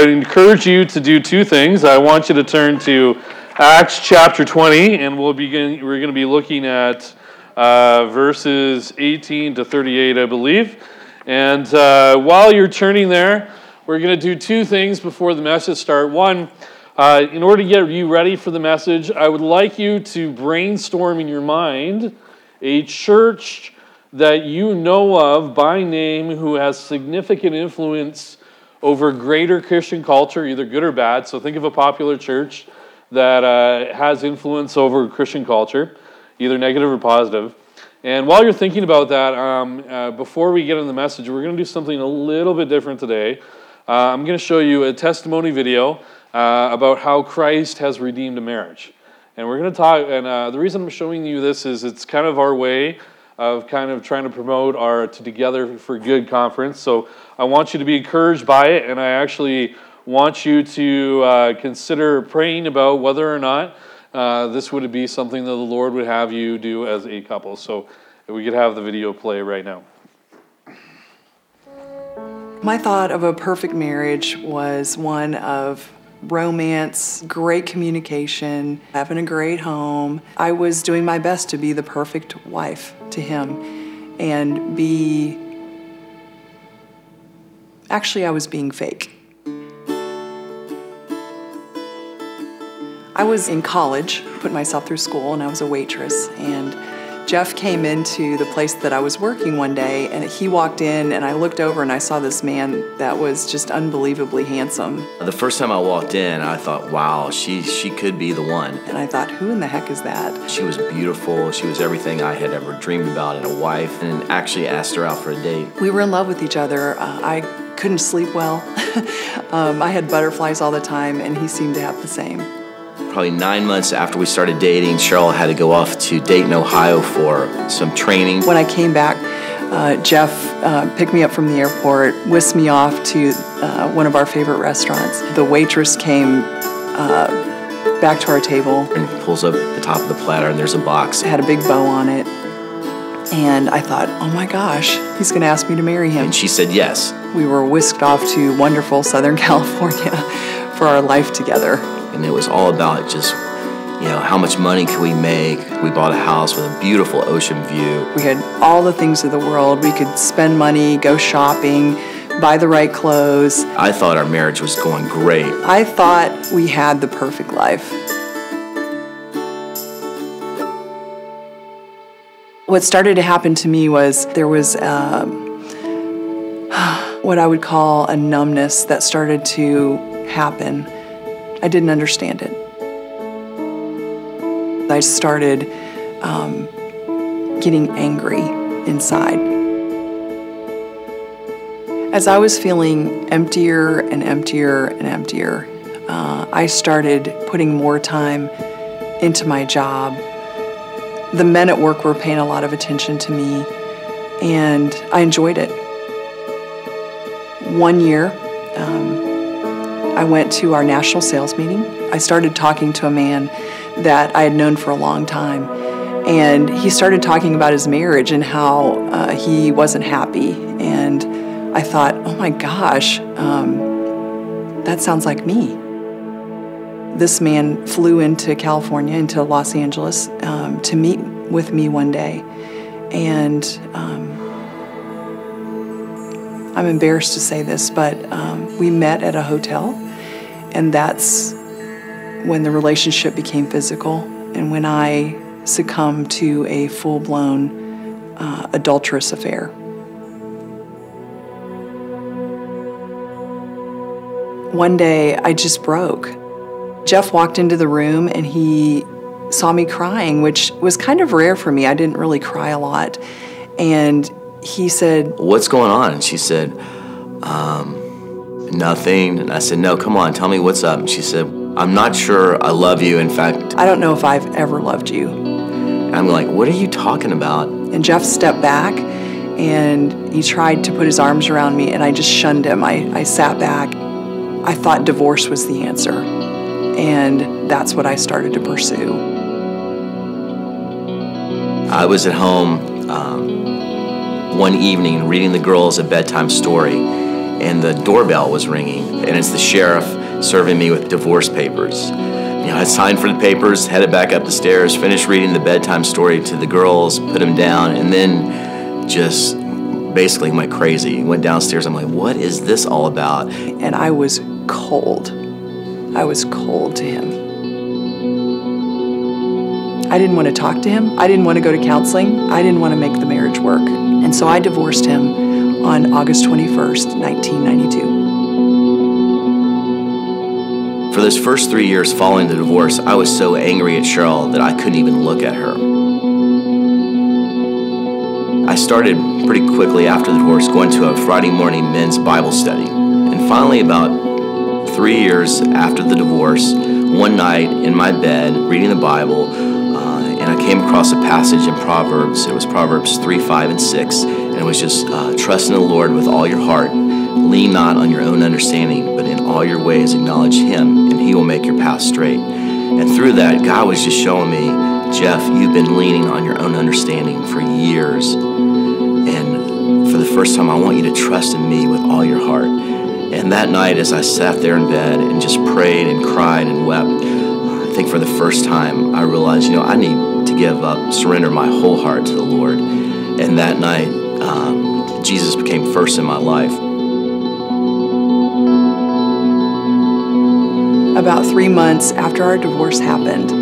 I encourage you to do two things. I want you to turn to Acts chapter 20, and we're going to be looking at verses 18 to 38, I believe. And while you're turning there, we're going to do two things before the message starts. One, in order to get you ready for the message, I would like you to brainstorm in your mind a church that you know of by name who has significant influence over greater Christian culture, either good or bad. So think of a popular church that has influence over Christian culture, either negative or positive. And while you're thinking about that, before we get into the message, we're going to do something a little bit different today. I'm going to show you a testimony video about how Christ has redeemed a marriage. And we're going to talk, and the reason I'm showing you this is it's kind of our way of kind of trying to promote our Together for Good conference. So I want you to be encouraged by it, and I actually want you to consider praying about whether or not this would be something that the Lord would have you do as a couple. So we could have the video play right now. My thought of a perfect marriage was one of romance, great communication, having a great home. I was doing my best to be the perfect wife to him and be... Actually, I was being fake. I was in college, put myself through school, and I was a waitress. And Jeff came into the place that I was working one day, and he walked in, and I looked over, and I saw this man that was just unbelievably handsome. The first time I walked in, I thought, wow, she could be the one. And I thought, who in the heck is that? She was beautiful. She was everything I had ever dreamed about in a wife, and actually asked her out for a date. We were in love with each other. I couldn't sleep well. I had butterflies all the time, and he seemed to have the same. Probably 9 months after we started dating, Cheryl had to go off to Dayton, Ohio for some training. When I came back, Jeff picked me up from the airport, whisked me off to one of our favorite restaurants. The waitress came back to our table. And pulls up the top of the platter, and there's a box. It had a big bow on it. And I thought, oh my gosh, he's going to ask me to marry him. And she said yes. We were whisked off to wonderful Southern California for our life together. And it was all about just, you know, how much money could we make? We bought a house with a beautiful ocean view. We had all the things of the world. We could spend money, go shopping, buy the right clothes. I thought our marriage was going great. I thought we had the perfect life. What started to happen to me was there was what I would call a numbness that started to happen. I didn't understand it. I started getting angry inside. As I was feeling emptier and emptier and emptier, I started putting more time into my job. The men at work were paying a lot of attention to me, and I enjoyed it. 1 year, I went to our national sales meeting. I started talking to a man that I had known for a long time, and he started talking about his marriage and how he wasn't happy. And I thought, oh my gosh, that sounds like me. This man flew into California, into Los Angeles, to meet with me one day. And I'm embarrassed to say this, but we met at a hotel. And that's when the relationship became physical and when I succumbed to a full-blown adulterous affair. One day, I just broke. Jeff walked into the room, and he saw me crying, which was kind of rare for me. I didn't really cry a lot. And he said, "What's going on?" And she said, "Nothing." And I said, "No, come on, tell me what's up." And she said, "I'm not sure I love you. In fact, I don't know if I've ever loved you." And I'm like, "What are you talking about?" And Jeff stepped back, and he tried to put his arms around me, and I just shunned him. I sat back. I thought divorce was the answer, and that's what I started to pursue. I was at home one evening reading the girls a bedtime story. and the doorbell was ringing, and it's the sheriff serving me with divorce papers. I signed for the papers, headed back up the stairs, finished reading the bedtime story to the girls, put them down, and then just basically went crazy. Went downstairs, I'm like, what is this all about? And I was cold. I was cold to him. I didn't want to talk to him. I didn't want to go to counseling. I didn't want to make the marriage work. And so I divorced him on August 21st, 1992. For those first 3 years following the divorce, I was so angry at Cheryl that I couldn't even look at her. I started pretty quickly after the divorce going to a Friday morning men's Bible study. And finally, about 3 years after the divorce, one night in my bed, reading the Bible, and I came across a passage in Proverbs. It was Proverbs 3, 5, and 6. And it was just, trust in the Lord with all your heart. Lean not on your own understanding, but in all your ways acknowledge Him, and He will make your path straight. And through that, God was just showing me, Jeff, you've been leaning on your own understanding for years. And for the first time, I want you to trust in me with all your heart. And that night, as I sat there in bed and just prayed and cried and wept, I think for the first time, I realized, I need to give up, surrender my whole heart to the Lord. And that night, Jesus became first in my life. About 3 months after our divorce happened,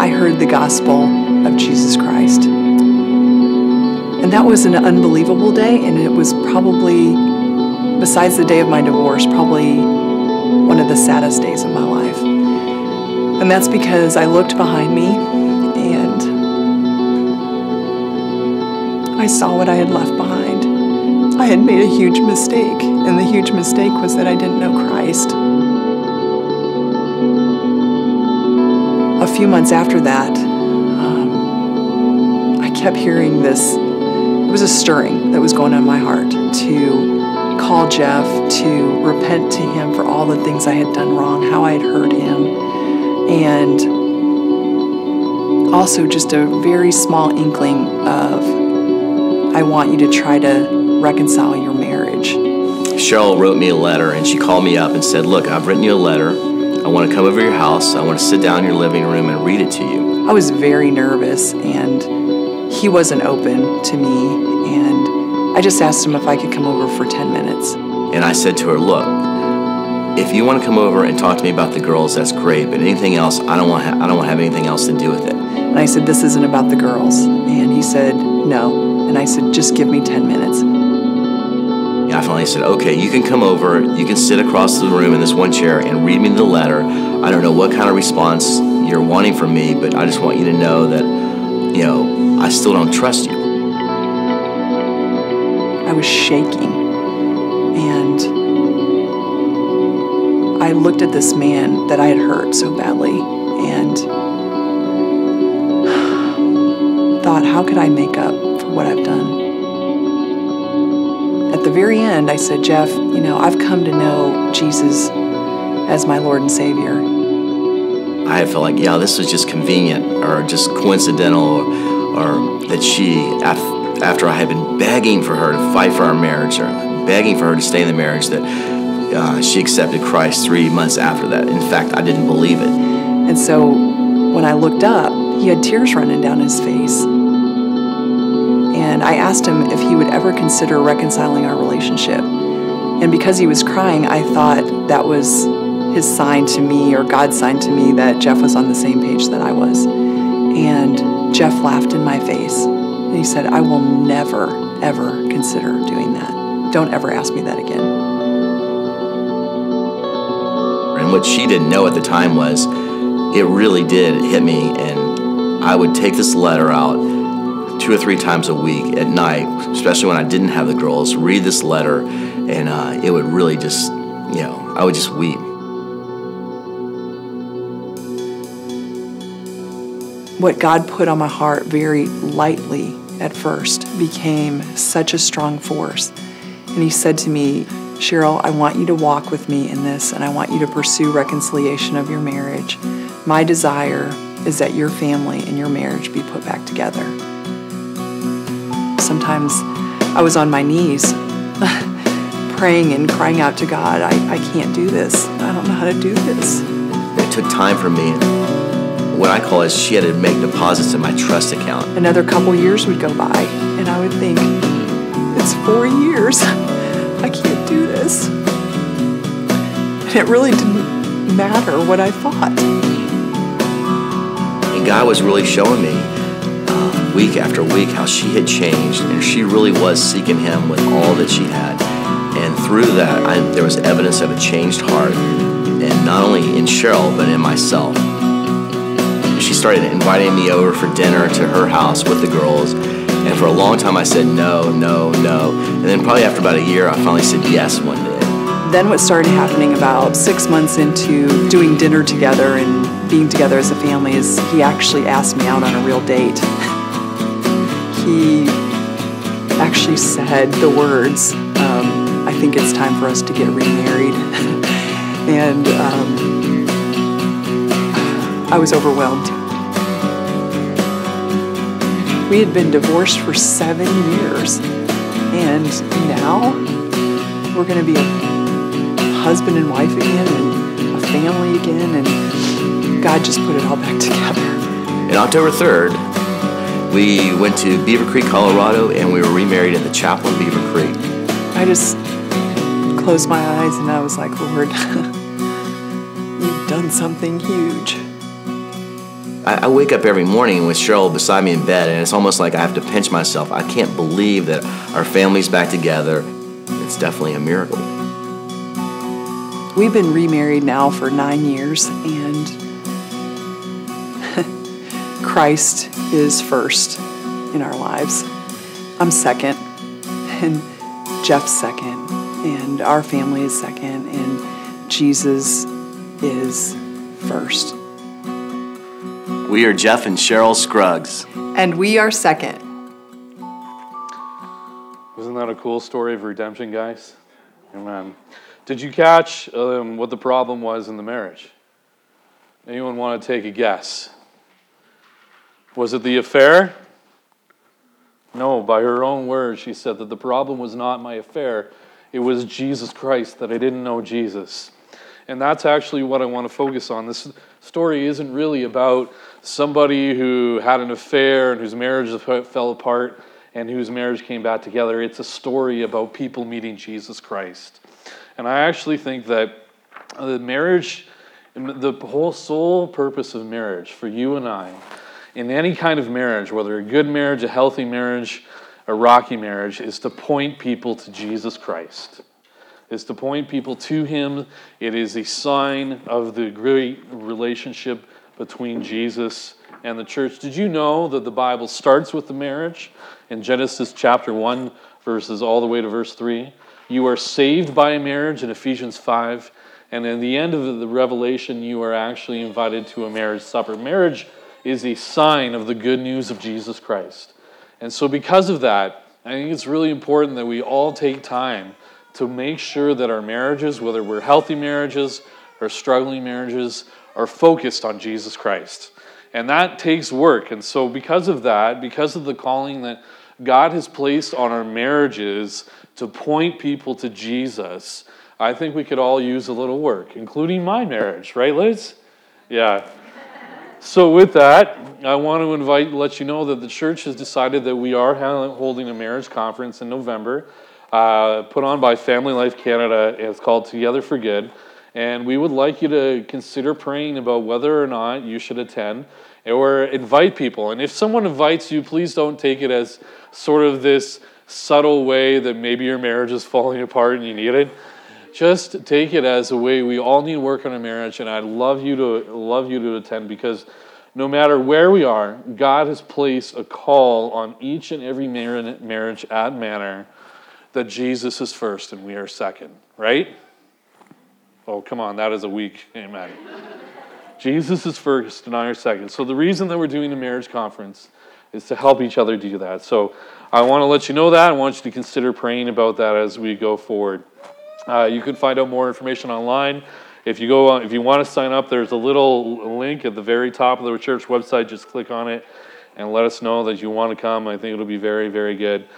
I heard the gospel of Jesus Christ. And that was an unbelievable day, and it was probably, besides the day of my divorce, probably one of the saddest days of my life. And that's because I looked behind me and I saw what I had left behind. I had made a huge mistake, and the huge mistake was that I didn't know Christ. A few months after that, I kept hearing this. It was a stirring that was going on in my heart to call Jeff, to repent to him for all the things I had done wrong, how I had hurt him, and also just a very small inkling of, I want you to try to reconcile your marriage. Cheryl wrote me a letter, and she called me up and said, look, I've written you a letter. I want to come over to your house. I want to sit down in your living room and read it to you. I was very nervous, and he wasn't open to me, and I just asked him if I could come over for 10 minutes. And I said to her, look, if you want to come over and talk to me about the girls, that's great, but anything else, I don't want to have anything else to do with it. And I said, this isn't about the girls. And he said, no. And I said, just give me 10 minutes. And I finally said, okay, you can come over, you can sit across the room in this one chair and read me the letter. I don't know what kind of response you're wanting from me, but I just want you to know that, I still don't trust you. I was shaking, and I looked at this man that I had hurt so badly and thought, how could I make up for what I've done? At the very end, I said, Jeff, I've come to know Jesus as my Lord and Savior. I felt like, this was just convenient or just coincidental, or that she, after I had been begging for her to fight for our marriage, or begging for her to stay in the marriage, that she accepted Christ 3 months after that. In fact, I didn't believe it. And so when I looked up, he had tears running down his face. And I asked him if he would ever consider reconciling our relationship. And because he was crying, I thought that was his sign to me, or God's sign to me, that Jeff was on the same page that I was. And Jeff laughed in my face. And he said, I will never, ever consider doing that. Don't ever ask me that again. And what she didn't know at the time was, it really did hit me, and I would take this letter out 2 or 3 times a week at night, especially when I didn't have the girls, read this letter, and it would really just, I would just weep. What God put on my heart very lightly at first became such a strong force. And he said to me, Cheryl, I want you to walk with me in this, and I want you to pursue reconciliation of your marriage. My desire is that your family and your marriage be put back together. Sometimes I was on my knees praying and crying out to God, I can't do this. I don't know how to do this. It took time for me. What I call is she had to make deposits in my trust account. Another couple years would go by, and I would think, it's 4 years. I can't do this. And it really didn't matter what I thought. And God was really showing me week after week how she had changed, and she really was seeking Him with all that she had. And through that, there was evidence of a changed heart, and not only in Cheryl, but in myself. She started inviting me over for dinner to her house with the girls. And for a long time, I said, no. And then probably after about a year, I finally said yes one day. Then what started happening about 6 months into doing dinner together and being together as a family is he actually asked me out on a real date. He actually said the words, I think it's time for us to get remarried. And I was overwhelmed. We had been divorced for 7 years, and now we're going to be a husband and wife again and a family again, and God just put it all back together. And October 3rd, we went to Beaver Creek, Colorado, and we were remarried in the chapel in Beaver Creek. I just closed my eyes, and I was like, Lord, you've done something huge. I wake up every morning with Cheryl beside me in bed, and it's almost like I have to pinch myself. I can't believe that our family's back together. It's definitely a miracle. We've been remarried now for 9 years, and Christ is first in our lives. I'm second, and Jeff's second, and our family is second, and Jesus is first. We are Jeff and Cheryl Scruggs. And we are second. Isn't that a cool story of redemption, guys? Amen. Did you catch what the problem was in the marriage? Anyone want to take a guess? Was it the affair? No, by her own words, she said that the problem was not my affair. It was Jesus Christ, that I didn't know Jesus. And that's actually what I want to focus on. This story isn't really about somebody who had an affair and whose marriage fell apart and whose marriage came back together. It's a story about people meeting Jesus Christ. And I actually think that the marriage, the whole sole purpose of marriage for you and I, in any kind of marriage, whether a good marriage, a healthy marriage, a rocky marriage, is to point people to Jesus Christ. Is to point people to Him. It is a sign of the great relationship between Jesus and the church. Did you know that the Bible starts with the marriage? In Genesis chapter 1, verses all the way to verse 3, you are saved by a marriage in Ephesians 5, and in the end of the Revelation, you are actually invited to a marriage supper. Marriage is a sign of the good news of Jesus Christ. And so because of that, I think it's really important that we all take time to make sure that our marriages, whether we're healthy marriages or struggling marriages, are focused on Jesus Christ. And that takes work. And so because of that, because of the calling that God has placed on our marriages to point people to Jesus, I think we could all use a little work, including my marriage. Right, Liz? Yeah. So with that, I want to let you know that the church has decided that we are holding a marriage conference in November, put on by Family Life Canada. It's called Together for Good. And we would like you to consider praying about whether or not you should attend or invite people. And if someone invites you, please don't take it as sort of this subtle way that maybe your marriage is falling apart and you need it. Just take it as a way we all need to work on a marriage, and I'd love you to attend, because no matter where we are, God has placed a call on each and every marriage at Manor that Jesus is first and we are second, right? Oh, come on, that is a weak amen. Jesus is first and I are second. So the reason that we're doing a marriage conference is to help each other do that. So I want to let you know that. I want you to consider praying about that as we go forward. You can find out more information online. If you want to sign up, there's a little link at the very top of the church website. Just click on it and let us know that you want to come. I think it'll be very, very good.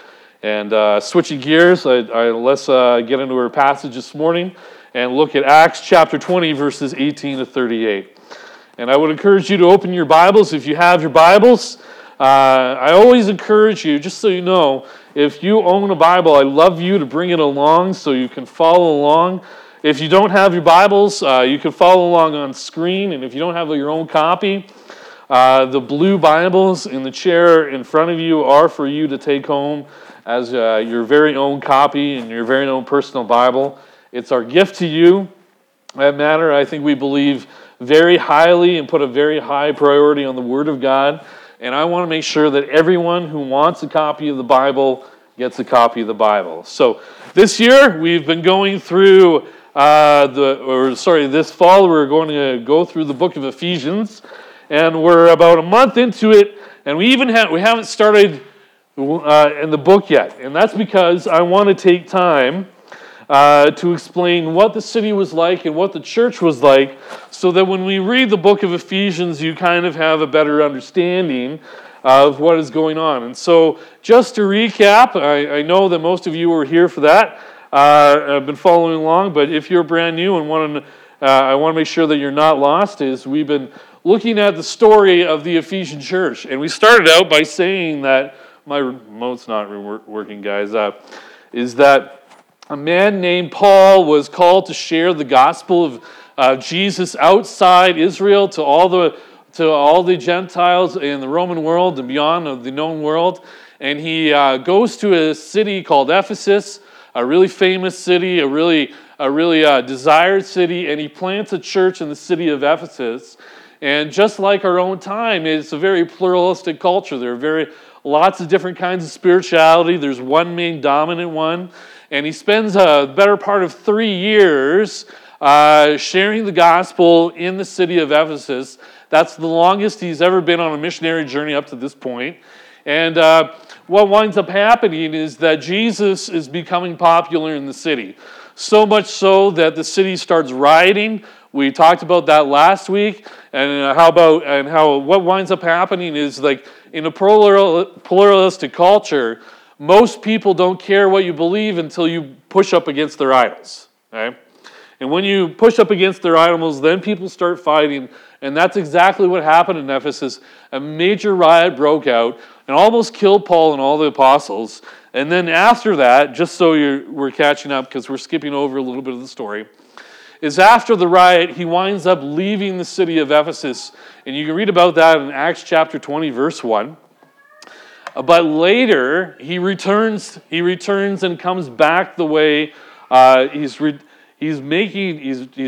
And switching gears, let's get into our passage this morning and look at Acts chapter 20, verses 18 to 38. And I would encourage you to open your Bibles if you have your Bibles. I always encourage you, just so you know, if you own a Bible, I love you to bring it along so you can follow along. If you don't have your Bibles, you can follow along on screen. And if you don't have your own copy, the blue Bibles in the chair in front of you are for you to take home as your very own copy and your very own personal Bible. It's our gift to you. That matter, I think we believe very highly and put a very high priority on the Word of God. And I want to make sure that everyone who wants a copy of the Bible gets a copy of the Bible. So this year, we've been going through this fall, we're going to go through the book of Ephesians. And we're about a month into it, and we haven't started in the book yet. And that's because I want to take time to explain what the city was like and what the church was like, so that when we read the book of Ephesians, you kind of have a better understanding of what is going on. And so just to recap, I know that most of you were here for that. I've been following along, but if you're brand new and I want to make sure that you're not lost, is we've been looking at the story of the Ephesian church. And we started out by saying that, my remote's not working, guys, is that a man named Paul was called to share the gospel of Jesus outside Israel to all the Gentiles in the Roman world and beyond of the known world. And he goes to a city called Ephesus, a really famous city, a really desired city, and he plants a church in the city of Ephesus. And just like our own time, it's a very pluralistic culture. There are lots of different kinds of spirituality. There's one main dominant one. And he spends a better part of 3 years sharing the gospel in the city of Ephesus. That's the longest he's ever been on a missionary journey up to this point. And what winds up happening is that Jesus is becoming popular in the city. So much so that the city starts rioting. We talked about that last week. And what winds up happening is, like, in a pluralistic culture, most people don't care what you believe until you push up against their idols. Right? And when you push up against their idols, then people start fighting. And that's exactly what happened in Ephesus. A major riot broke out and almost killed Paul and all the apostles. And then after that, just so we're catching up because we're skipping over a little bit of the story, is after the riot, he winds up leaving the city of Ephesus. And you can read about that in Acts chapter 20, verse 1. But later, he returns and comes back the way. He's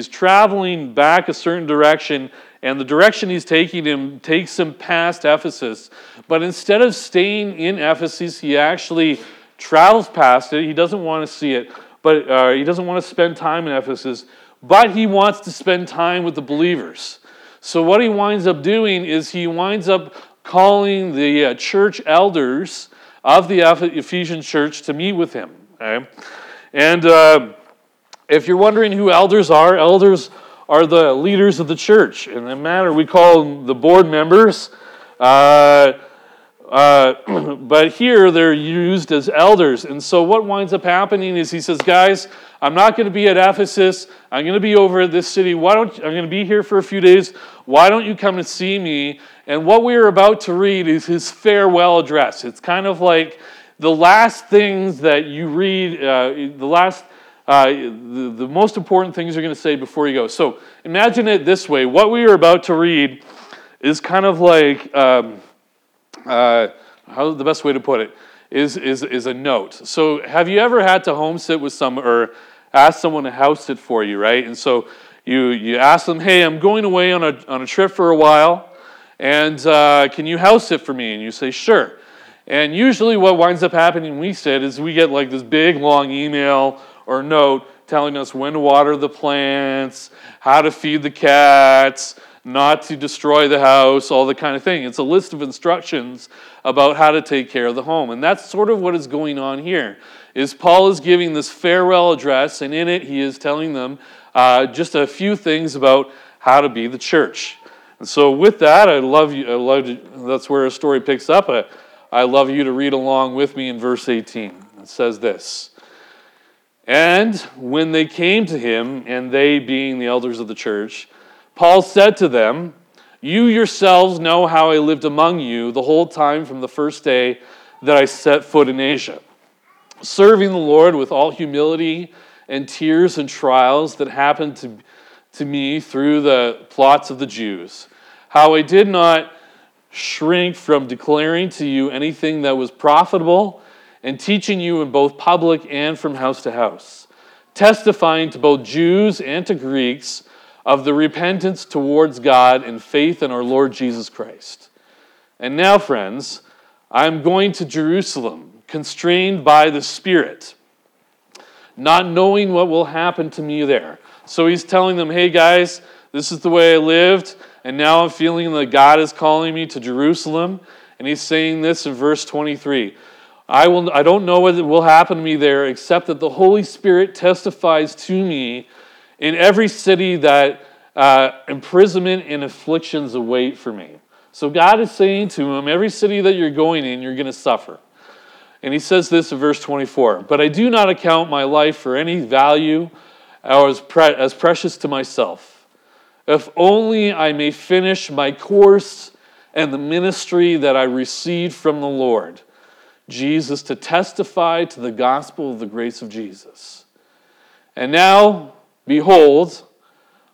traveling back a certain direction, and the direction he's taking him takes him past Ephesus. But instead of staying in Ephesus, he actually travels past it. He doesn't want to see it, but he doesn't want to spend time in Ephesus. But he wants to spend time with the believers. So what he winds up doing is he winds up calling the church elders of the Ephesian church to meet with him. Okay? And if you're wondering who elders are the leaders of the church. In that matter, we call them the board members. But here, they're used as elders. And so what winds up happening is he says, guys, I'm not going to be at Ephesus. I'm going to be over at this city. I'm going to be here for a few days. Why don't you come to see me? And what we are about to read is his farewell address. It's kind of like the last things that you read, the most important things you're going to say before you go. So imagine it this way. What we are about to read is kind of like, the best way to put it is a note. So have you ever had to home sit with someone or ask someone to house sit for you, right? And so you ask them, hey, I'm going away on a trip for a while, and can you house sit for me? And you say, sure. And usually what winds up happening, we said, is we get like this big, long email or note telling us when to water the plants, how to feed the cats, not to destroy the house, all the kind of thing. It's a list of instructions about how to take care of the home. And that's sort of what is going on here, is Paul is giving this farewell address, and in it he is telling them just a few things about how to be the church. And so with that, that's where our story picks up. I love you to read along with me in verse 18. It says this, "And when they came to him, and they being the elders of the church, Paul said to them, 'You yourselves know how I lived among you the whole time from the first day that I set foot in Asia, serving the Lord with all humility and tears and trials that happened to me through the plots of the Jews. How I did not shrink from declaring to you anything that was profitable and teaching you in both public and from house to house, testifying to both Jews and to Greeks of the repentance towards God and faith in our Lord Jesus Christ. And now, friends, I'm going to Jerusalem, constrained by the Spirit, not knowing what will happen to me there.'" So he's telling them, hey guys, this is the way I lived, and now I'm feeling that God is calling me to Jerusalem. And he's saying this in verse 23. I don't know what will happen to me there, except that the Holy Spirit testifies to me in every city that imprisonment and afflictions await for me. So God is saying to him, every city that you're going in, you're going to suffer. And he says this in verse 24, "But I do not account my life for any value or as precious to myself, if only I may finish my course and the ministry that I received from the Lord Jesus to testify to the gospel of the grace of Jesus. And now, behold,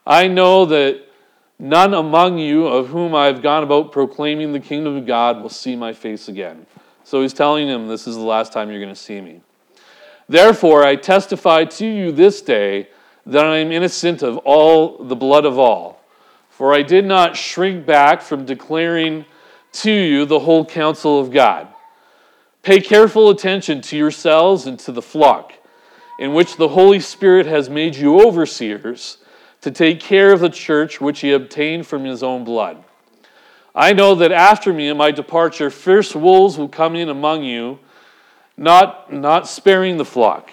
I know that none among you of whom I have gone about proclaiming the kingdom of God will see my face again." So he's telling him, this is the last time you're going to see me. "Therefore, I testify to you this day that I am innocent of all the blood of all, for I did not shrink back from declaring to you the whole counsel of God. Pay careful attention to yourselves and to the flock, in which the Holy Spirit has made you overseers, to take care of the church which he obtained from his own blood. I know that after me in my departure, fierce wolves will come in among you, not sparing the flock.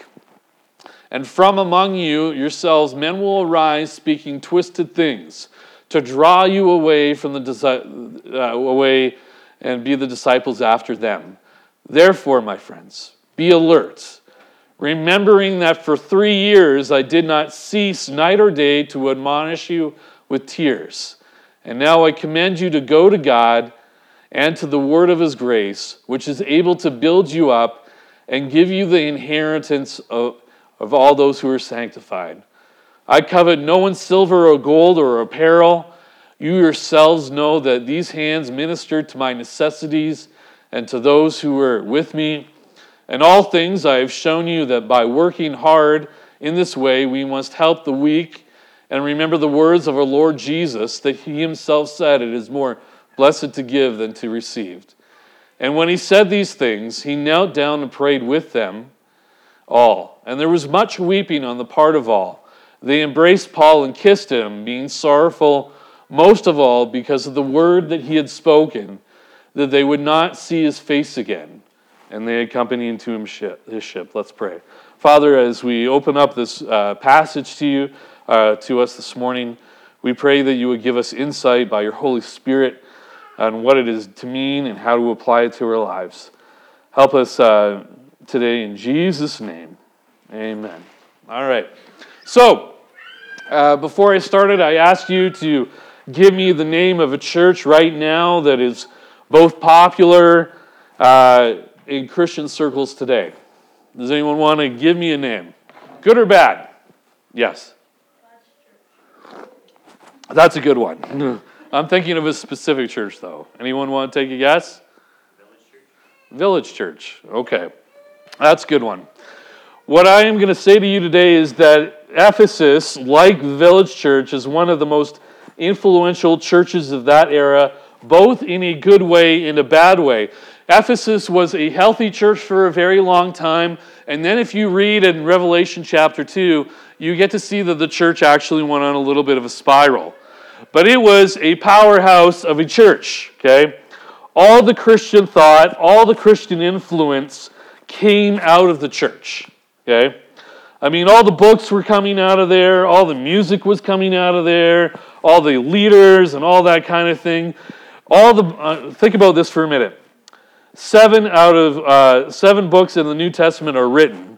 And from among you yourselves men will arise speaking twisted things to draw you away from away and be the disciples after them. Therefore, my friends, be alert, remembering that for 3 years I did not cease night or day to admonish you with tears. And now I commend you to go to God and to the word of his grace, which is able to build you up and give you the inheritance of all those who are sanctified. I covet no one's silver or gold or apparel. You yourselves know that these hands ministered to my necessities and to those who were with me. In all things I have shown you that by working hard in this way, we must help the weak and remember the words of our Lord Jesus, that he himself said, 'It is more blessed to give than to receive.' And when he said these things, he knelt down and prayed with them all. And there was much weeping on the part of all. They embraced Paul and kissed him, being sorrowful most of all because of the word that he had spoken, that they would not see his face again. And they accompanied him to his ship." Let's pray. Father, as we open up this passage to you, to us this morning, we pray that you would give us insight by your Holy Spirit on what it is to mean and how to apply it to our lives. Help us today in Jesus' name. Amen. All right. So, before I started, I asked you to give me the name of a church right now that is both popular in Christian circles today. Does anyone want to give me a name? Good or bad? Yes. That's a good one. I'm thinking of a specific church, though. Anyone want to take a guess? Village Church. Okay. That's a good one. What I am going to say to you today is that Ephesus, like Village Church, is one of the most influential churches of that era, both in a good way and a bad way. Ephesus was a healthy church for a very long time, and then if you read in Revelation chapter 2, you get to see that the church actually went on a little bit of a spiral. But it was a powerhouse of a church, okay? All the Christian thought, all the Christian influence came out of the church, okay? I mean, all the books were coming out of there, all the music was coming out of there, all the leaders and all that kind of thing. Think about this for a minute. Seven out of seven books in the New Testament are written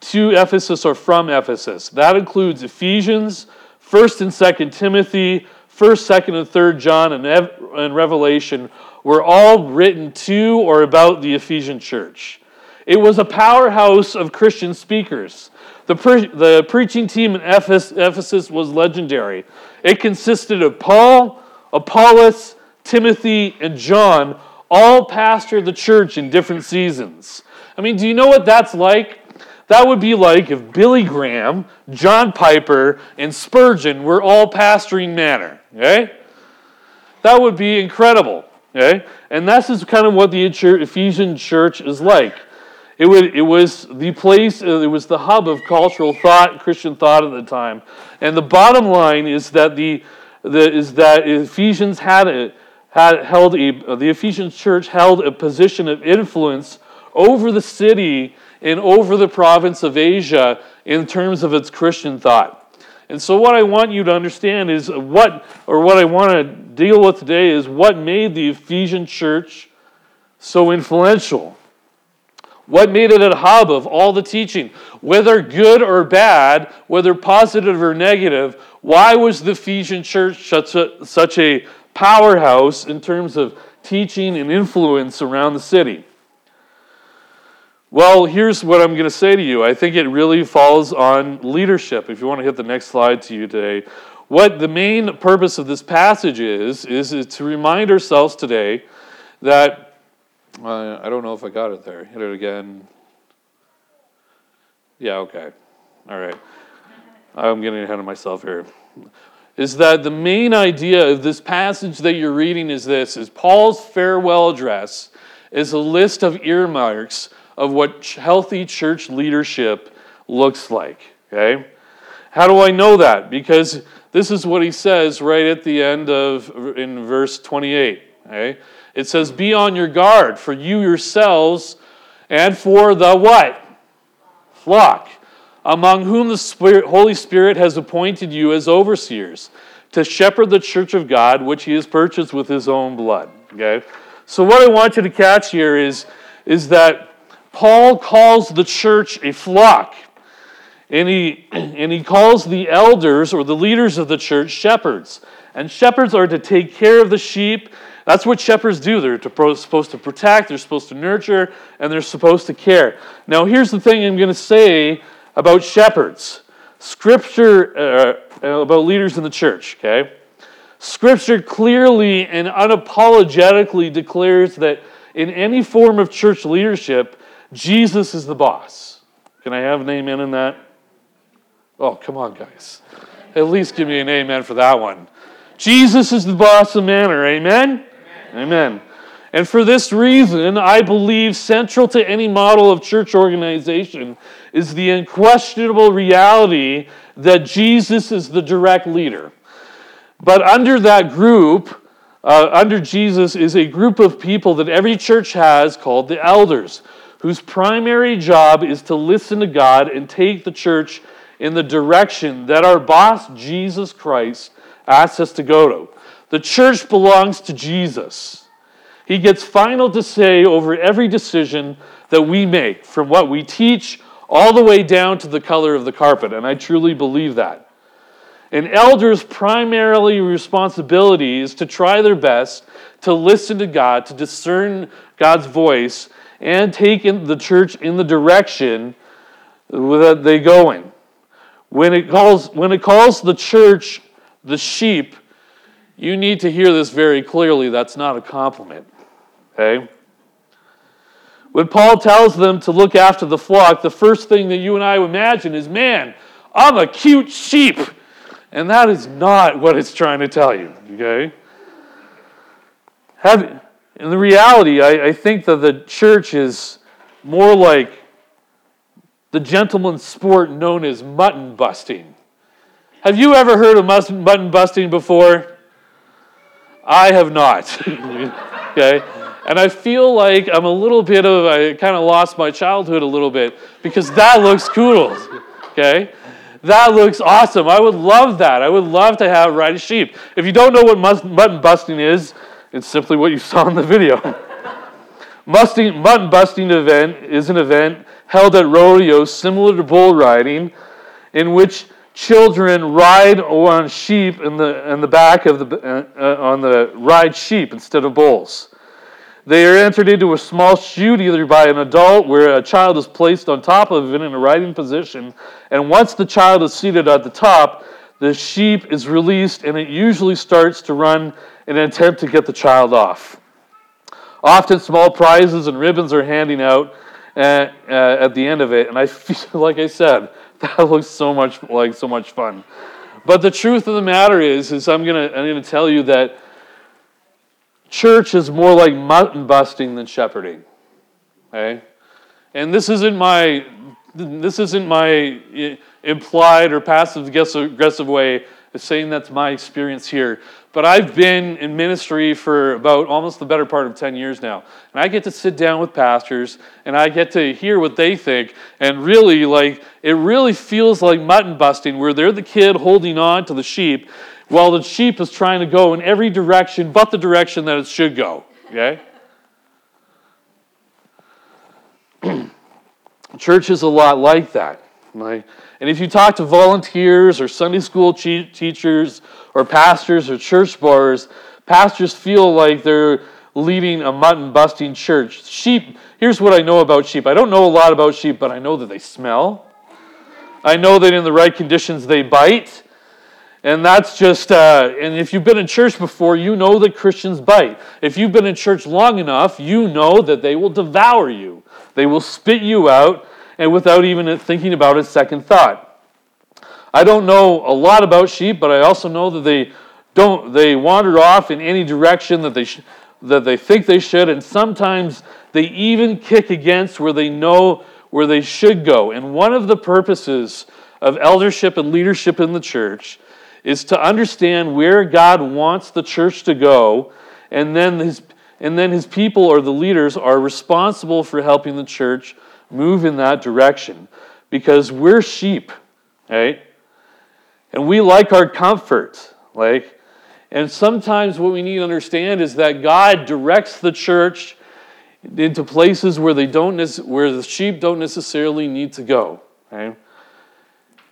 to Ephesus or from Ephesus. That includes Ephesians, 1st and 2nd Timothy, 1st, 2nd, and 3rd John, and Revelation were all written to or about the Ephesian church. It was a powerhouse of Christian speakers. The preaching team in Ephesus was legendary. It consisted of Paul, Apollos, Timothy, and John, all pastored the church in different seasons. I mean, do you know what that's like? That would be like if Billy Graham, John Piper, and Spurgeon were all pastoring manor. Okay? That would be incredible. Okay? And this is kind of what the Ephesian church is like. It was the place, it was the hub of cultural thought, Christian thought at the time. And the bottom line is that the Ephesians the Ephesian church held a position of influence over the city and over the province of Asia in terms of its Christian thought. And so what I want you to understand is what I want to deal with today is what made the Ephesian church so influential. What made it a hub of all the teaching? Whether good or bad, whether positive or negative, why was the Ephesian church such a powerhouse in terms of teaching and influence around the city? Well, here's what I'm going to say to you. I think it really falls on leadership. If you want to hit the next slide to you today. What the main purpose of this passage is to remind ourselves today that I don't know if I got it there. Hit it again. Yeah, okay. All right. I'm getting ahead of myself here. Is that the main idea of this passage that you're reading is this, is Paul's farewell address is a list of earmarks of what healthy church leadership looks like. Okay? How do I know that? Because this is what he says right at the end of, in verse 28. Okay? It says, be on your guard for you yourselves and for the what? Flock, among whom the Holy Spirit has appointed you as overseers to shepherd the church of God, which he has purchased with his own blood. Okay? So what I want you to catch here is that Paul calls the church a flock. And he calls the elders or the leaders of the church shepherds. And shepherds are to take care of the sheep. That's what shepherds do. They're supposed to protect, they're supposed to nurture, and they're supposed to care. Now, here's the thing I'm going to say about shepherds. About leaders in the church, okay? Scripture clearly and unapologetically declares that in any form of church leadership, Jesus is the boss. Can I have an amen in that? Oh, come on, guys. At least give me an amen for that one. Jesus is the boss of manor, amen? Amen. And for this reason, I believe central to any model of church organization is the unquestionable reality that Jesus is the direct leader. But under that group, under Jesus, is a group of people that every church has called the elders, whose primary job is to listen to God and take the church in the direction that our boss, Jesus Christ, asks us to go to. The church belongs to Jesus. He gets final to say over every decision that we make, from what we teach all the way down to the color of the carpet, and I truly believe that. An elder's primary responsibility is to try their best to listen to God, to discern God's voice, and take in the church in the direction that they go in. When it calls the church the sheep, you need to hear this very clearly. That's not a compliment. Okay? When Paul tells them to look after the flock, the first thing that you and I imagine is, man, I'm a cute sheep. And that is not what it's trying to tell you. Okay? In the reality, I think that the church is more like the gentleman's sport known as mutton busting. Have you ever heard of mutton busting before? I have not, okay? And I feel like I kind of lost my childhood a little bit because that looks cool, okay? That looks awesome. I would love that. I would love to have ride a sheep. If you don't know what mutton busting is, it's simply what you saw in the video. Mutton busting event is an event held at rodeos similar to bull riding, in which children ride on sheep in the back of ride sheep instead of bulls. They are entered into a small chute either by an adult, where a child is placed on top of it in a riding position, and once the child is seated at the top, the sheep is released, and it usually starts to run in an attempt to get the child off. Often small prizes and ribbons are handed out at the end of it, and I feel like I said, that looks so much fun. But the truth of the matter is I'm gonna tell you that church is more like mountain busting than shepherding. Okay? And this isn't my implied or passive aggressive way of saying that's my experience here. But I've been in ministry for about almost the better part of 10 years now. And I get to sit down with pastors, and I get to hear what they think. And really, it really feels like mutton busting, where they're the kid holding on to the sheep, while the sheep is trying to go in every direction but the direction that it should go. Okay? Church is a lot like that. Right? And if you talk to volunteers or Sunday school teachers or pastors or church goers, pastors feel like they're leading a mutton-busting church. Sheep, here's what I know about sheep. I don't know a lot about sheep, but I know that they smell. I know that in the right conditions they bite. And that's just, and if you've been in church before, you know that Christians bite. If you've been in church long enough, you know that they will devour you. They will spit you out, and without even thinking about it, second thought. I don't know a lot about sheep, but I also know that they wander off in any direction that they think they should, and sometimes they even kick against where they know where they should go. And one of the purposes of eldership and leadership in the church is to understand where God wants the church to go, and then his people or the leaders are responsible for helping the church move in that direction, because we're sheep, right? And we like our comfort, and sometimes what we need to understand is that God directs the church into places where the sheep don't necessarily need to go, right?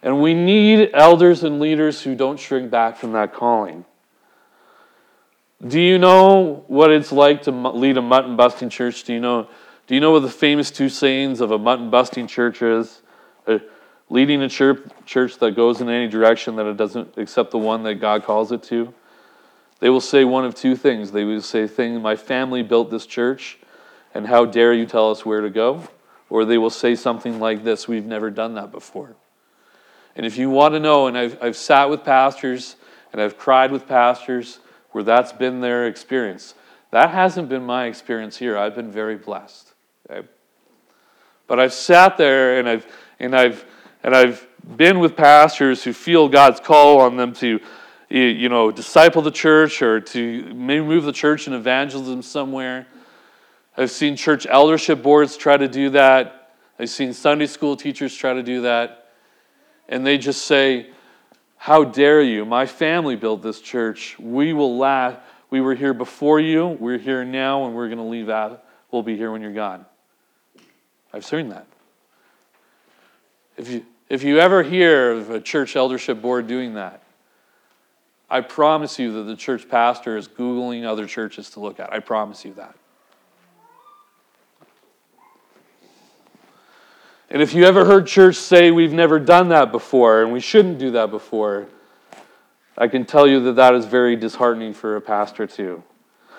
And we need elders and leaders who don't shrink back from that calling. Do you know what it's like to lead a mutton-busting church? Do you know what the famous two sayings of a mutton-busting church is? Leading a church that goes in any direction that it doesn't, except the one that God calls it to. They will say one of two things. They will say, my family built this church, and how dare you tell us where to go? Or they will say something like this, we've never done that before. And if you want to know, and I've sat with pastors, and I've cried with pastors, where that's been their experience. That hasn't been my experience here. I've been very blessed. Okay. But I've sat there and I've been with pastors who feel God's call on them to, disciple the church or to maybe move the church in evangelism somewhere. I've seen church eldership boards try to do that. I've seen Sunday school teachers try to do that, and they just say, "How dare you? My family built this church. We will laugh. We were here before you. We're here now, and we're going to leave out. We'll be here when you're gone." I've seen that. If you ever hear of a church eldership board doing that, I promise you that the church pastor is Googling other churches to look at. I promise you that. And if you ever heard church say, we've never done that before, and we shouldn't do that before, I can tell you that is very disheartening for a pastor too.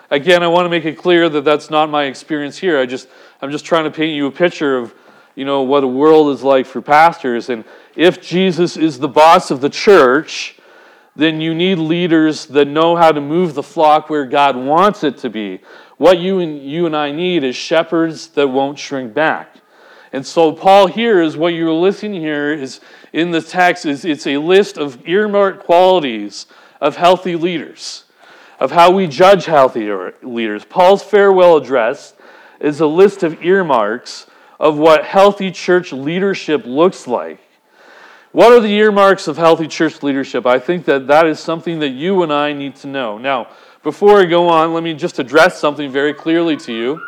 Again, I want to make it clear that that's not my experience here. I'm just trying to paint you a picture of, what the world is like for pastors. And if Jesus is the boss of the church, then you need leaders that know how to move the flock where God wants it to be. What you and I need is shepherds that won't shrink back. And so Paul here is what you're listening here is in the text is it's a list of earmarked qualities of healthy leaders, of how we judge healthy leaders. Paul's farewell address is a list of earmarks of what healthy church leadership looks like. What are the earmarks of healthy church leadership? I think that is something that you and I need to know. Now, before I go on, let me just address something very clearly to you.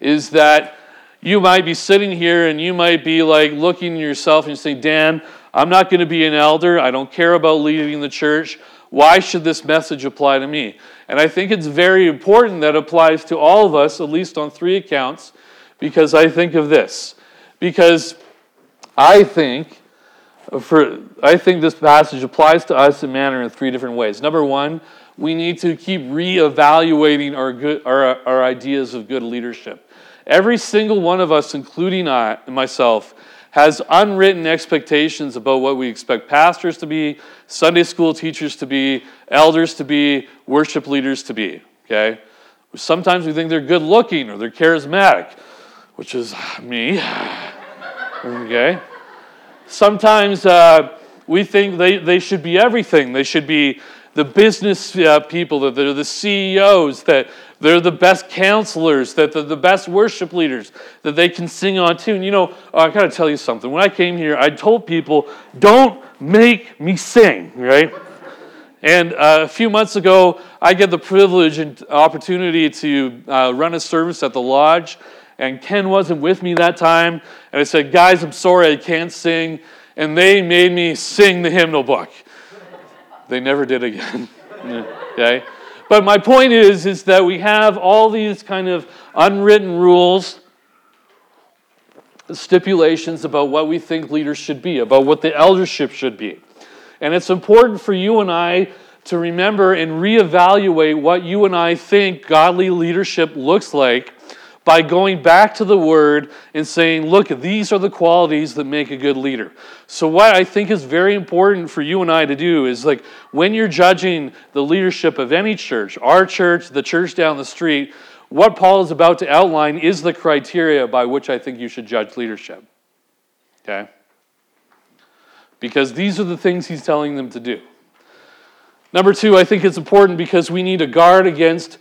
is that you might be sitting here and you might be like looking at yourself and you say, Dan, I'm not going to be an elder. I don't care about leading the church. Why should this message apply to me? And I think it's very important that it applies to all of us, at least on three accounts, because I think of this. Because I think this passage applies to us in manner in three different ways. Number one, we need to keep reevaluating our ideas of good leadership. Every single one of us, including I and myself, has unwritten expectations about what we expect pastors to be, Sunday school teachers to be, elders to be, worship leaders to be, okay? Sometimes we think they're good looking or they're charismatic, which is me, okay? Sometimes we think they should be everything. They should be the business people, that they're the CEOs, that they're the best counselors, that they're the best worship leaders, that they can sing on tune. You know, I got to tell you something. When I came here, I told people, don't make me sing, right? And a few months ago, I get the privilege and opportunity to run a service at the lodge, and Ken wasn't with me that time, and I said, guys, I'm sorry I can't sing, and they made me sing the hymnal book. They never did again, okay? But my point is that we have all these kind of unwritten rules, stipulations about what we think leaders should be, about what the eldership should be. And it's important for you and I to remember and reevaluate what you and I think godly leadership looks like by going back to the Word and saying, look, these are the qualities that make a good leader. So what I think is very important for you and I to do is, like, when you're judging the leadership of any church, our church, the church down the street, what Paul is about to outline is the criteria by which I think you should judge leadership. Okay? Because these are the things he's telling them to do. Number two, I think it's important because we need to guard against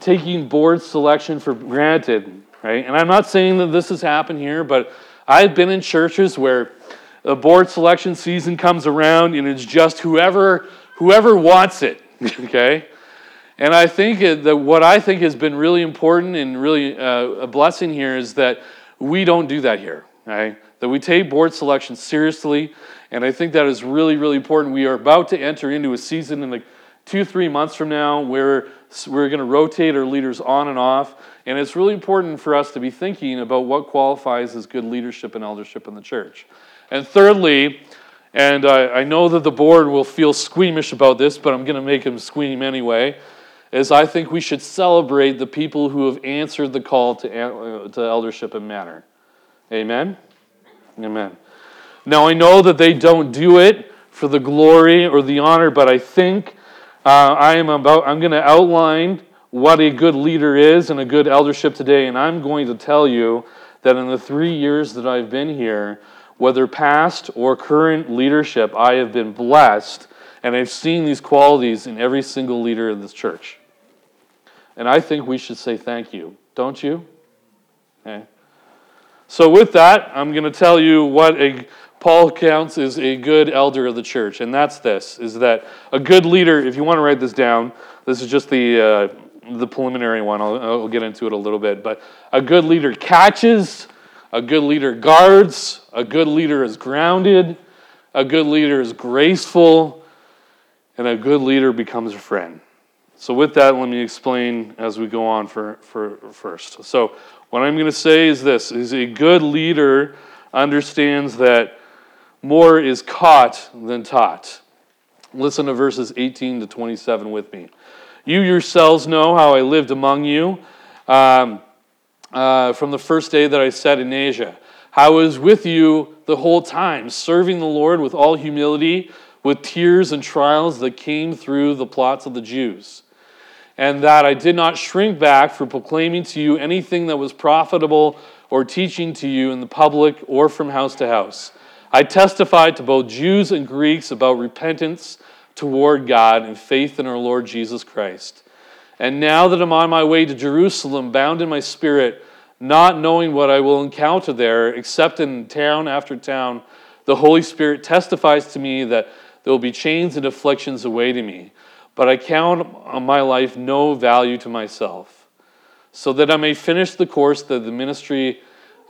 taking board selection for granted, right? And I'm not saying that this has happened here, but I've been in churches where the board selection season comes around and it's just whoever wants it, okay? And I think that what I think has been really important and really a blessing here is that we don't do that here, right? That we take board selection seriously, and I think that is really, really important. We are about to enter into a season in the 2-3 months from now, where we're going to rotate our leaders on and off, and it's really important for us to be thinking about what qualifies as good leadership and eldership in the church. And thirdly, and I know that the board will feel squeamish about this, but I'm going to make them squeam anyway, is I think we should celebrate the people who have answered the call to eldership and manner. Amen? Amen. Now, I know that they don't do it for the glory or the honor, but I think I'm going to outline what a good leader is and a good eldership today, and I'm going to tell you that in the 3 years that I've been here, whether past or current leadership, I have been blessed, and I've seen these qualities in every single leader in this church. And I think we should say thank you, don't you? Okay. So with that, I'm going to tell you what Paul counts as a good elder of the church, and that's this, is that a good leader, if you want to write this down, this is just the preliminary one, I'll get into it a little bit, but a good leader catches, a good leader guards, a good leader is grounded, a good leader is graceful, and a good leader becomes a friend. So with that, let me explain as we go on first. So what I'm going to say is this, is a good leader understands that more is caught than taught. Listen to verses 18 to 27 with me. You yourselves know how I lived among you from the first day that I set in Asia. How I was with you the whole time, serving the Lord with all humility, with tears and trials that came through the plots of the Jews. And that I did not shrink back from proclaiming to you anything that was profitable or teaching to you in the public or from house to house. I testified to both Jews and Greeks about repentance toward God and faith in our Lord Jesus Christ. And now that I'm on my way to Jerusalem, bound in my spirit, not knowing what I will encounter there, except in town after town, the Holy Spirit testifies to me that there will be chains and afflictions awaiting me. But I count on my life no value to myself, so that I may finish the course that the ministry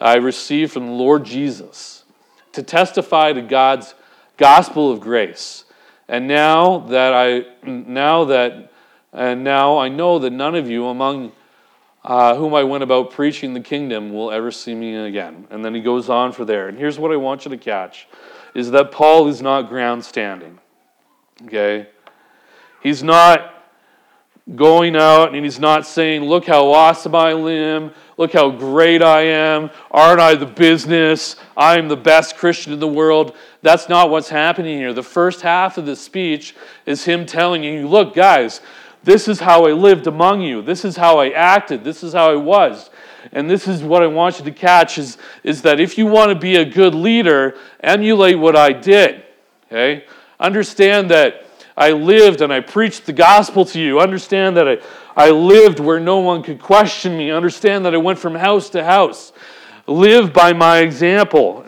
I received from the Lord Jesus, to testify to God's gospel of grace. And now I know that none of you among whom I went about preaching the kingdom will ever see me again. And then he goes on for there. And here's what I want you to catch, is that Paul is not ground standing. Okay? He's not going out and he's not saying, look how awesome I am, look how great I am, aren't I the business, I'm the best Christian in the world. That's not what's happening here. The first half of the speech is him telling you, look guys, this is how I lived among you, this is how I acted, this is how I was. And this is what I want you to catch, is that if you want to be a good leader, emulate what I did. Okay? Understand that I lived and I preached the gospel to you. Understand that I lived where no one could question me. Understand that I went from house to house. Live by my example.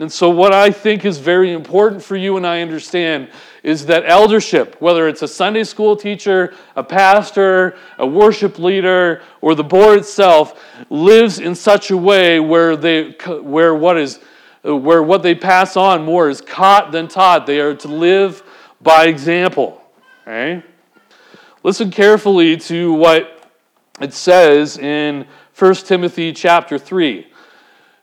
And so what I think is very important for you and I understand is that eldership, whether it's a Sunday school teacher, a pastor, a worship leader, or the board itself, lives in such a way where what they pass on more is caught than taught. They are to live by example, right? Listen carefully to what it says in 1st Timothy chapter 3.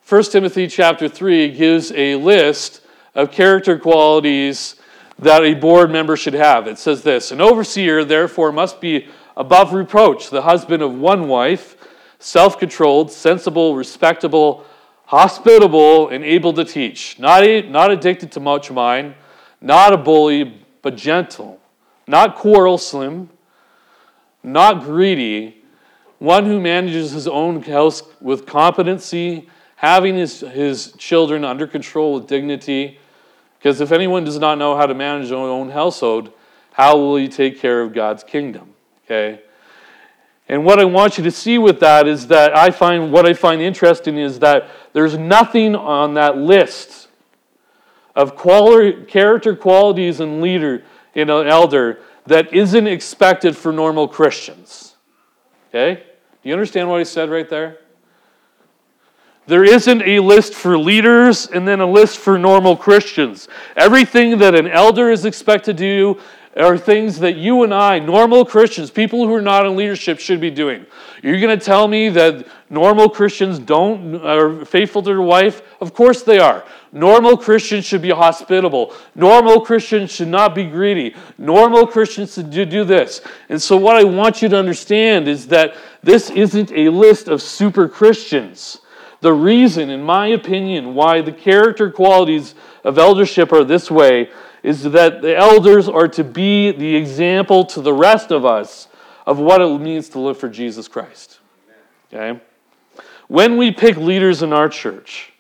1st Timothy chapter 3 gives a list of character qualities that a board member should have. It says this: an overseer, therefore, must be above reproach, the husband of one wife, self-controlled, sensible, respectable, hospitable, and able to teach. Not addicted to much wine, not a bully, but gentle, not quarrelsome, not greedy, one who manages his own house with competency, having his children under control with dignity. Because if anyone does not know how to manage their own household, how will he take care of God's kingdom? Okay? And what I want you to see with that is that what I find interesting is that there's nothing on that list of character qualities in leader, in an elder, that isn't expected for normal Christians. Okay? Do you understand what I said right there? There isn't a list for leaders and then a list for normal Christians. Everything that an elder is expected to do are things that you and I, normal Christians, people who are not in leadership, should be doing. You're going to tell me that normal Christians are faithful to their wife? Of course they are. Normal Christians should be hospitable. Normal Christians should not be greedy. Normal Christians should do this. And so what I want you to understand is that this isn't a list of super Christians. The reason, in my opinion, why the character qualities of eldership are this way is that the elders are to be the example to the rest of us of what it means to live for Jesus Christ. Okay? When we pick leaders in our church,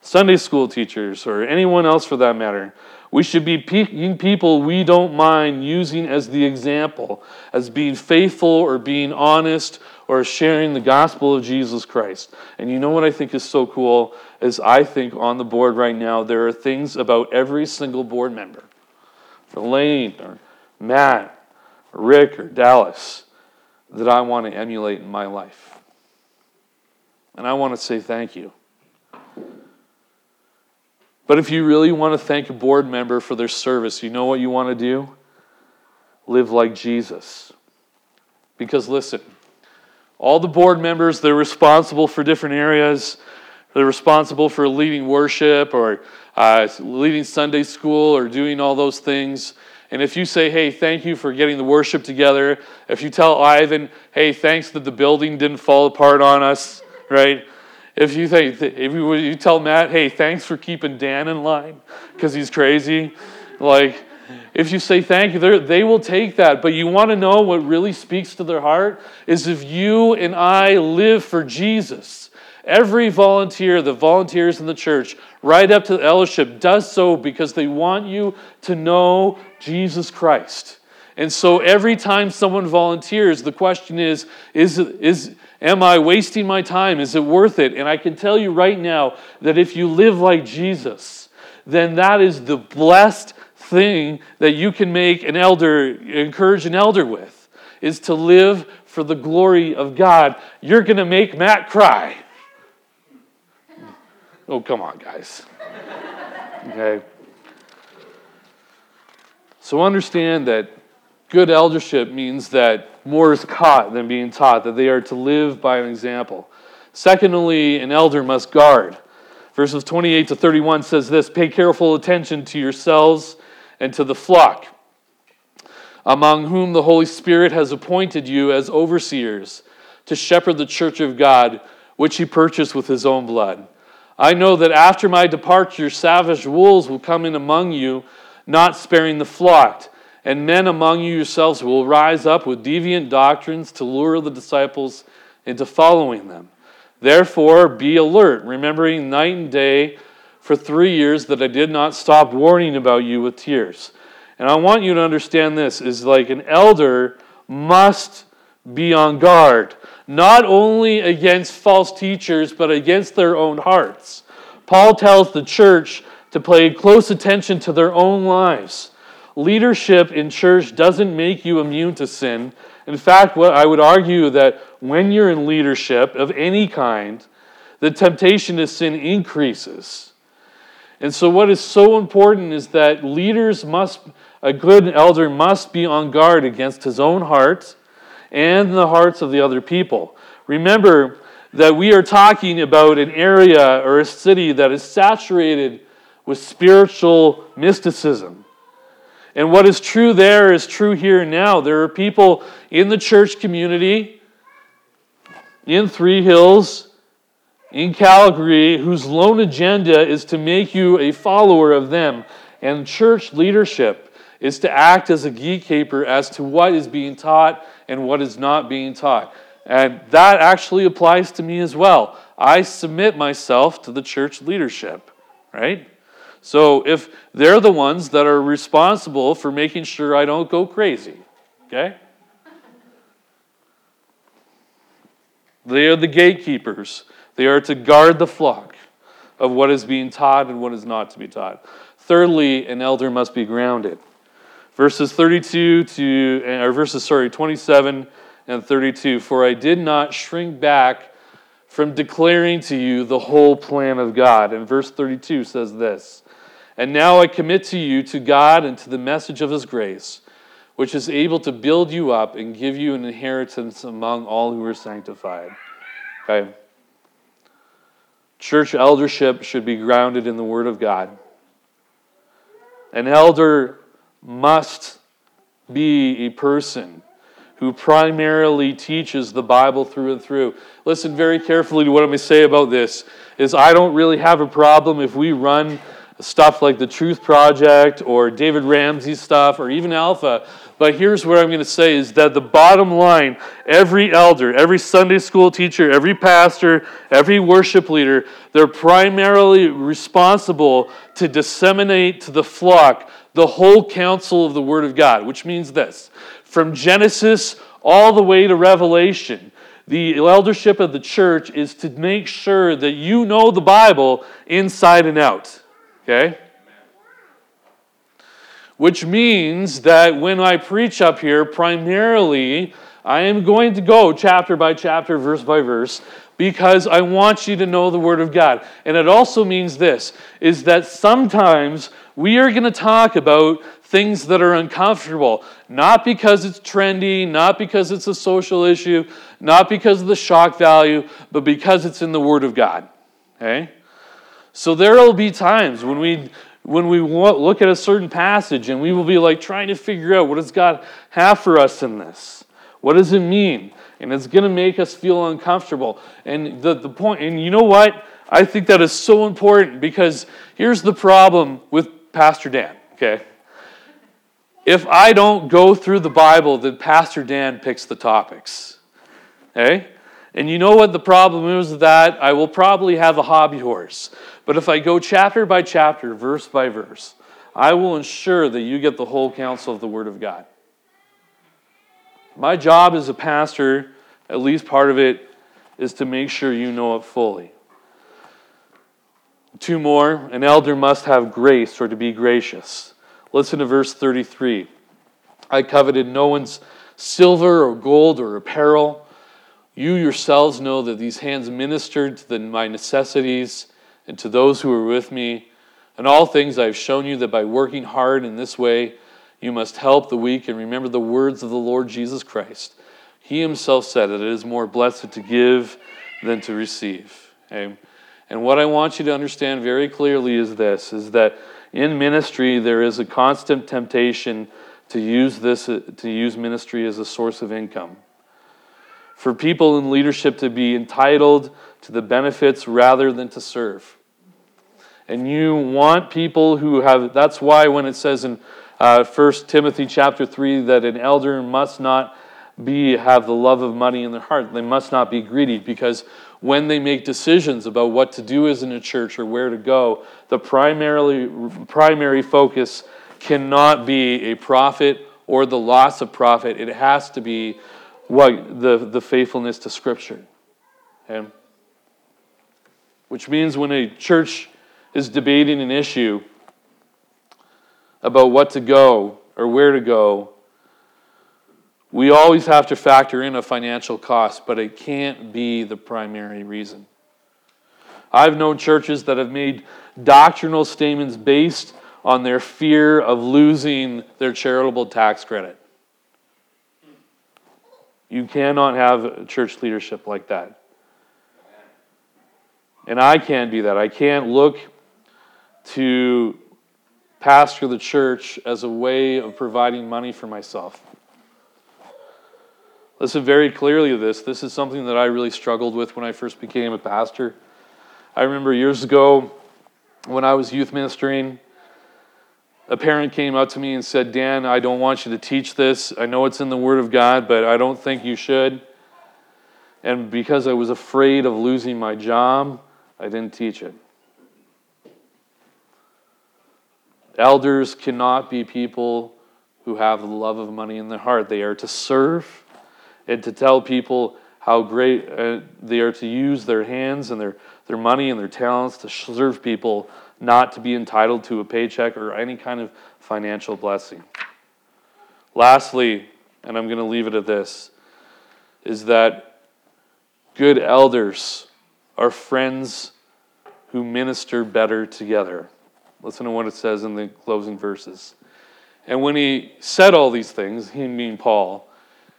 Sunday school teachers, or anyone else for that matter, we should be picking people we don't mind using as the example, as being faithful or being honest or sharing the gospel of Jesus Christ. And you know what I think is so cool is I think on the board right now there are things about every single board member, Elaine or Matt or Rick or Dallas, that I want to emulate in my life. And I want to say thank you. But if you really want to thank a board member for their service, you know what you want to do? Live like Jesus. Because listen, all the board members, they're responsible for different areas. They're responsible for leading worship or leading Sunday school or doing all those things. And if you say, hey, thank you for getting the worship together, if you tell Ivan, hey, thanks that the building didn't fall apart on us, right? If you tell Matt, hey, thanks for keeping Dan in line because he's crazy, like, if you say thank you, they will take that. But you want to know what really speaks to their heart is if you and I live for Jesus. Every volunteer that volunteers in the church, right up to the eldership, does so because they want you to know Jesus Christ. And so every time someone volunteers, the question is am I wasting my time? Is it worth it? And I can tell you right now that if you live like Jesus, then that is the blessed thing that you can encourage an elder with, is to live for the glory of God, you're going to make Matt cry. Oh, come on, guys. Okay. So understand that good eldership means that more is caught than being taught, that they are to live by an example. Secondly, an elder must guard. Verses 28 to 31 says this: pay careful attention to yourselves and to the flock, among whom the Holy Spirit has appointed you as overseers to shepherd the church of God, which he purchased with his own blood. I know that after my departure, savage wolves will come in among you, not sparing the flock. And men among you yourselves will rise up with deviant doctrines to lure the disciples into following them. Therefore, be alert, remembering night and day for 3 years that I did not stop warning about you with tears. And I want you to understand this, is like an elder must be on guard, not only against false teachers, but against their own hearts. Paul tells the church to pay close attention to their own lives. Leadership in church doesn't make you immune to sin. In fact, what I would argue that when you're in leadership of any kind, the temptation to sin increases. And so what is so important is that a good elder must be on guard against his own heart and the hearts of the other people. Remember that we are talking about an area or a city that is saturated with spiritual mysticism. And what is true there is true here and now. There are people in the church community, in Three Hills, in Calgary, whose lone agenda is to make you a follower of them. And church leadership is to act as a gatekeeper as to what is being taught and what is not being taught. And that actually applies to me as well. I submit myself to the church leadership, right? So if they're the ones that are responsible for making sure I don't go crazy, okay? They are the gatekeepers. They are to guard the flock of what is being taught and what is not to be taught. Thirdly, an elder must be grounded. Verses 27 and 32, for I did not shrink back from declaring to you the whole plan of God. And verse 32 says this: and now I commit to you to God and to the message of his grace, which is able to build you up and give you an inheritance among all who are sanctified. Okay. Church eldership should be grounded in the Word of God. An elder must be a person who primarily teaches the Bible through and through. Listen very carefully to what I'm going to say about this, is I don't really have a problem if we run stuff like the Truth Project or David Ramsey stuff or even Alpha. But here's what I'm going to say is that the bottom line, every elder, every Sunday school teacher, every pastor, every worship leader, they're primarily responsible to disseminate to the flock the whole counsel of the Word of God, which means this: from Genesis all the way to Revelation, the eldership of the church is to make sure that you know the Bible inside and out. Okay? Which means that when I preach up here, primarily, I am going to go chapter by chapter, verse by verse, because I want you to know the Word of God. And it also means this, is that sometimes we are going to talk about things that are uncomfortable, not because it's trendy, not because it's a social issue, not because of the shock value, but because it's in the Word of God. Okay? So there will be times when we look at a certain passage and we will be like trying to figure out what does God have for us in this? What does it mean? And it's going to make us feel uncomfortable. And the point, and you know what? I think that is so important, because here's the problem with Pastor Dan, okay? If I don't go through the Bible, then Pastor Dan picks the topics, okay? And you know what the problem is with that? I will probably have a hobby horse. But if I go chapter by chapter, verse by verse, I will ensure that you get the whole counsel of the Word of God. My job as a pastor, at least part of it, is to make sure you know it fully. Two more. An elder must have grace, or to be gracious. Listen to verse 33. I coveted no one's silver or gold or apparel. You yourselves know that these hands ministered to my necessities and to those who were with me. In all things I have shown you that by working hard in this way, you must help the weak and remember the words of the Lord Jesus Christ. He himself said that it is more blessed to give than to receive. Okay? And what I want you to understand very clearly is this, is that in ministry there is a constant temptation to use ministry as a source of income. For people in leadership to be entitled to the benefits rather than to serve. And you want people who have, that's why when it says in 1st Timothy chapter 3 that an elder must not have the love of money in their heart. They must not be greedy, because when they make decisions about what to do as in a church or where to go, the primary focus cannot be a profit or the loss of profit. It has to be what the faithfulness to Scripture. Okay? Which means when a church is debating an issue about what to go or where to go, we always have to factor in a financial cost, but it can't be the primary reason. I've known churches that have made doctrinal statements based on their fear of losing their charitable tax credit. You cannot have church leadership like that. And I can't do that. I can't look to pastor the church as a way of providing money for myself. Listen very clearly to this. This is something that I really struggled with when I first became a pastor. I remember years ago when I was youth ministering, a parent came up to me and said, "Dan, I don't want you to teach this. I know it's in the Word of God, but I don't think you should." And because I was afraid of losing my job, I didn't teach it. Elders cannot be people who have the love of money in their heart. They are to serve and to tell people how great they are to use their hands and their money and their talents to serve people, not to be entitled to a paycheck or any kind of financial blessing. Lastly, and I'm going to leave it at this, is that good elders are friends who minister better together. Listen to what it says in the closing verses. And when he said all these things, he meaning Paul,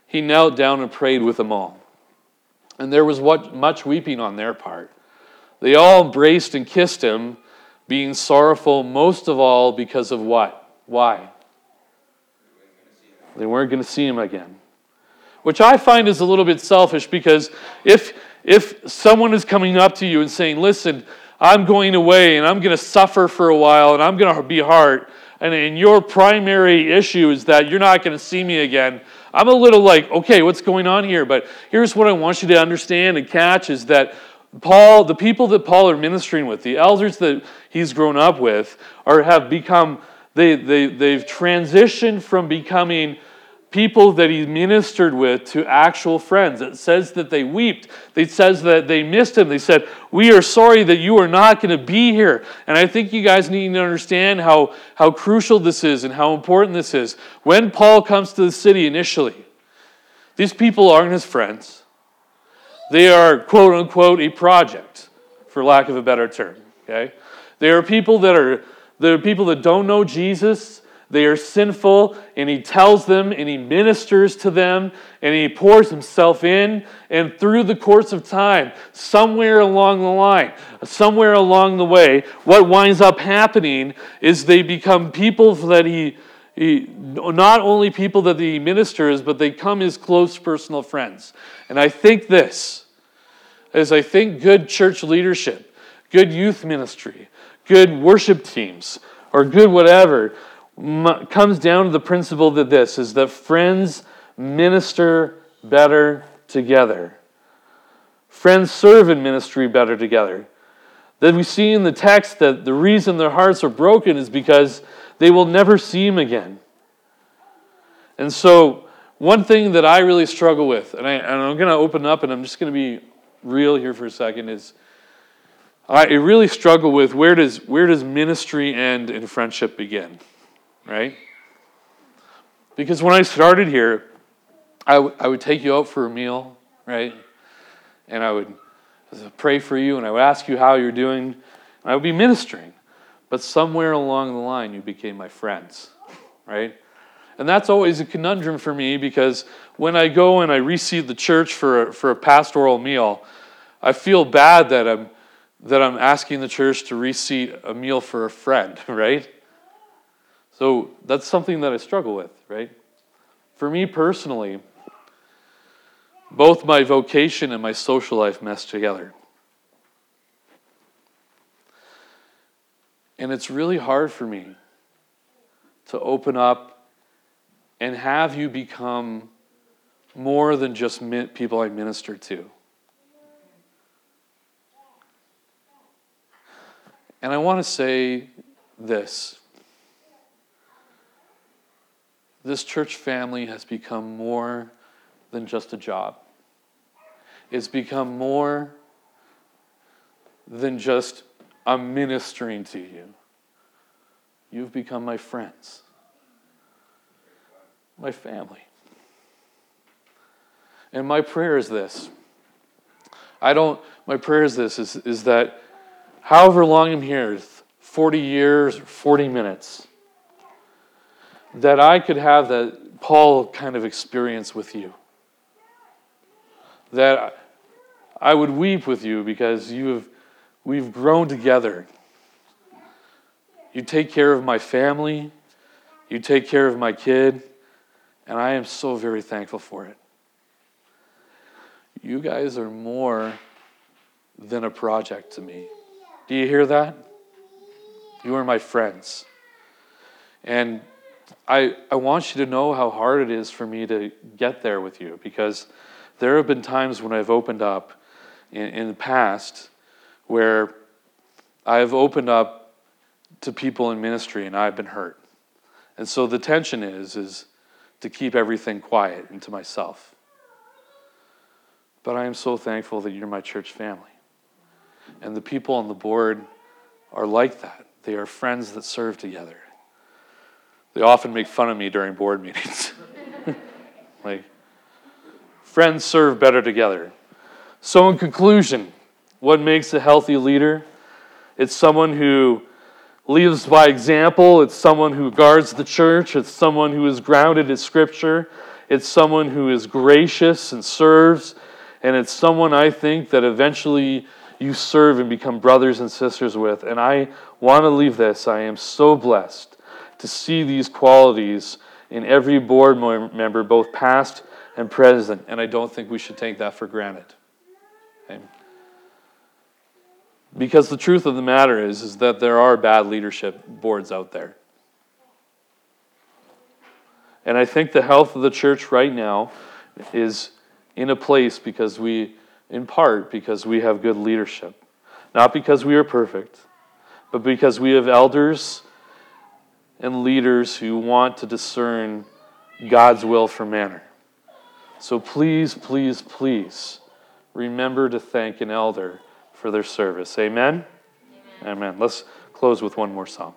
he knelt down and prayed with them all. And there was much weeping on their part. They all embraced and kissed him, being sorrowful most of all because of what? Why? They weren't going to see him again. Which I find is a little bit selfish, because if someone is coming up to you and saying, "Listen, I'm going away, and I'm going to suffer for a while, and I'm going to be hard, and your primary issue is that you're not going to see me again," I'm a little like, okay, what's going on here? But here's what I want you to understand and catch, is that Paul, the people that Paul are ministering with, the elders that he's grown up with, they've transitioned from becoming people that he ministered with to actual friends. It says that they wept. It says that they missed him. They said, "We are sorry that you are not going to be here." And I think you guys need to understand how crucial this is and how important this is. When Paul comes to the city initially, these people aren't his friends. They are, quote unquote, a project, for lack of a better term. Okay? They are people that don't know Jesus. They are sinful, and he tells them, and he ministers to them, and he pours himself in, and through the course of time, somewhere along the way, what winds up happening is they become people that he not only people that he ministers, but they become his close personal friends. And I think this, as I think good church leadership, good youth ministry, good worship teams, or good whatever, comes down to the principle that this is that friends minister better together. Friends serve in ministry better together. Then we see in the text that the reason their hearts are broken is because they will never see him again. And so one thing that I really struggle with, and I'm going to open up and I'm just going to be real here for a second, is I really struggle with where does ministry end and friendship begin? Right? Because when I started here, I would take you out for a meal, right? And I would pray for you, and I would ask you how you're doing, and I would be ministering. But somewhere along the line, you became my friends, right? And that's always a conundrum for me, because when I go and I receive the church for a pastoral meal, I feel bad that I'm asking the church to receive a meal for a friend, right? So that's something that I struggle with, right? For me personally, both my vocation and my social life mess together. And it's really hard for me to open up and have you become more than just people I minister to. And I want to say this. This church family has become more than just a job. It's become more than just I'm ministering to you. You've become my friends, my family. And my prayer is this. My prayer is that however long I'm here, 40 years, 40 minutes, that I could have that Paul kind of experience with you. That I would weep with you because we've grown together. You take care of my family. You take care of my kid. And I am so very thankful for it. You guys are more than a project to me. Do you hear that? You are my friends. And I want you to know how hard it is for me to get there with you, because there have been times when I've opened up in the past where I've opened up to people in ministry and I've been hurt. And so the tension is to keep everything quiet and to myself. But I am so thankful that you're my church family. And the people on the board are like that. They are friends that serve together. They often make fun of me during board meetings. Like, friends serve better together. So in conclusion, what makes a healthy leader? It's someone who lives by example. It's someone who guards the church. It's someone who is grounded in Scripture. It's someone who is gracious and serves. And it's someone, I think, that eventually you serve and become brothers and sisters with. And I want to leave this. I am so blessed to see these qualities in every board member, both past and present. And I don't think we should take that for granted. Okay? Because the truth of the matter is that there are bad leadership boards out there. And I think the health of the church right now is in a place because we have good leadership. Not because we are perfect, but because we have elders and leaders who want to discern God's will for manner. So please, please, please remember to thank an elder for their service. Amen? Amen. Amen. Let's close with one more song.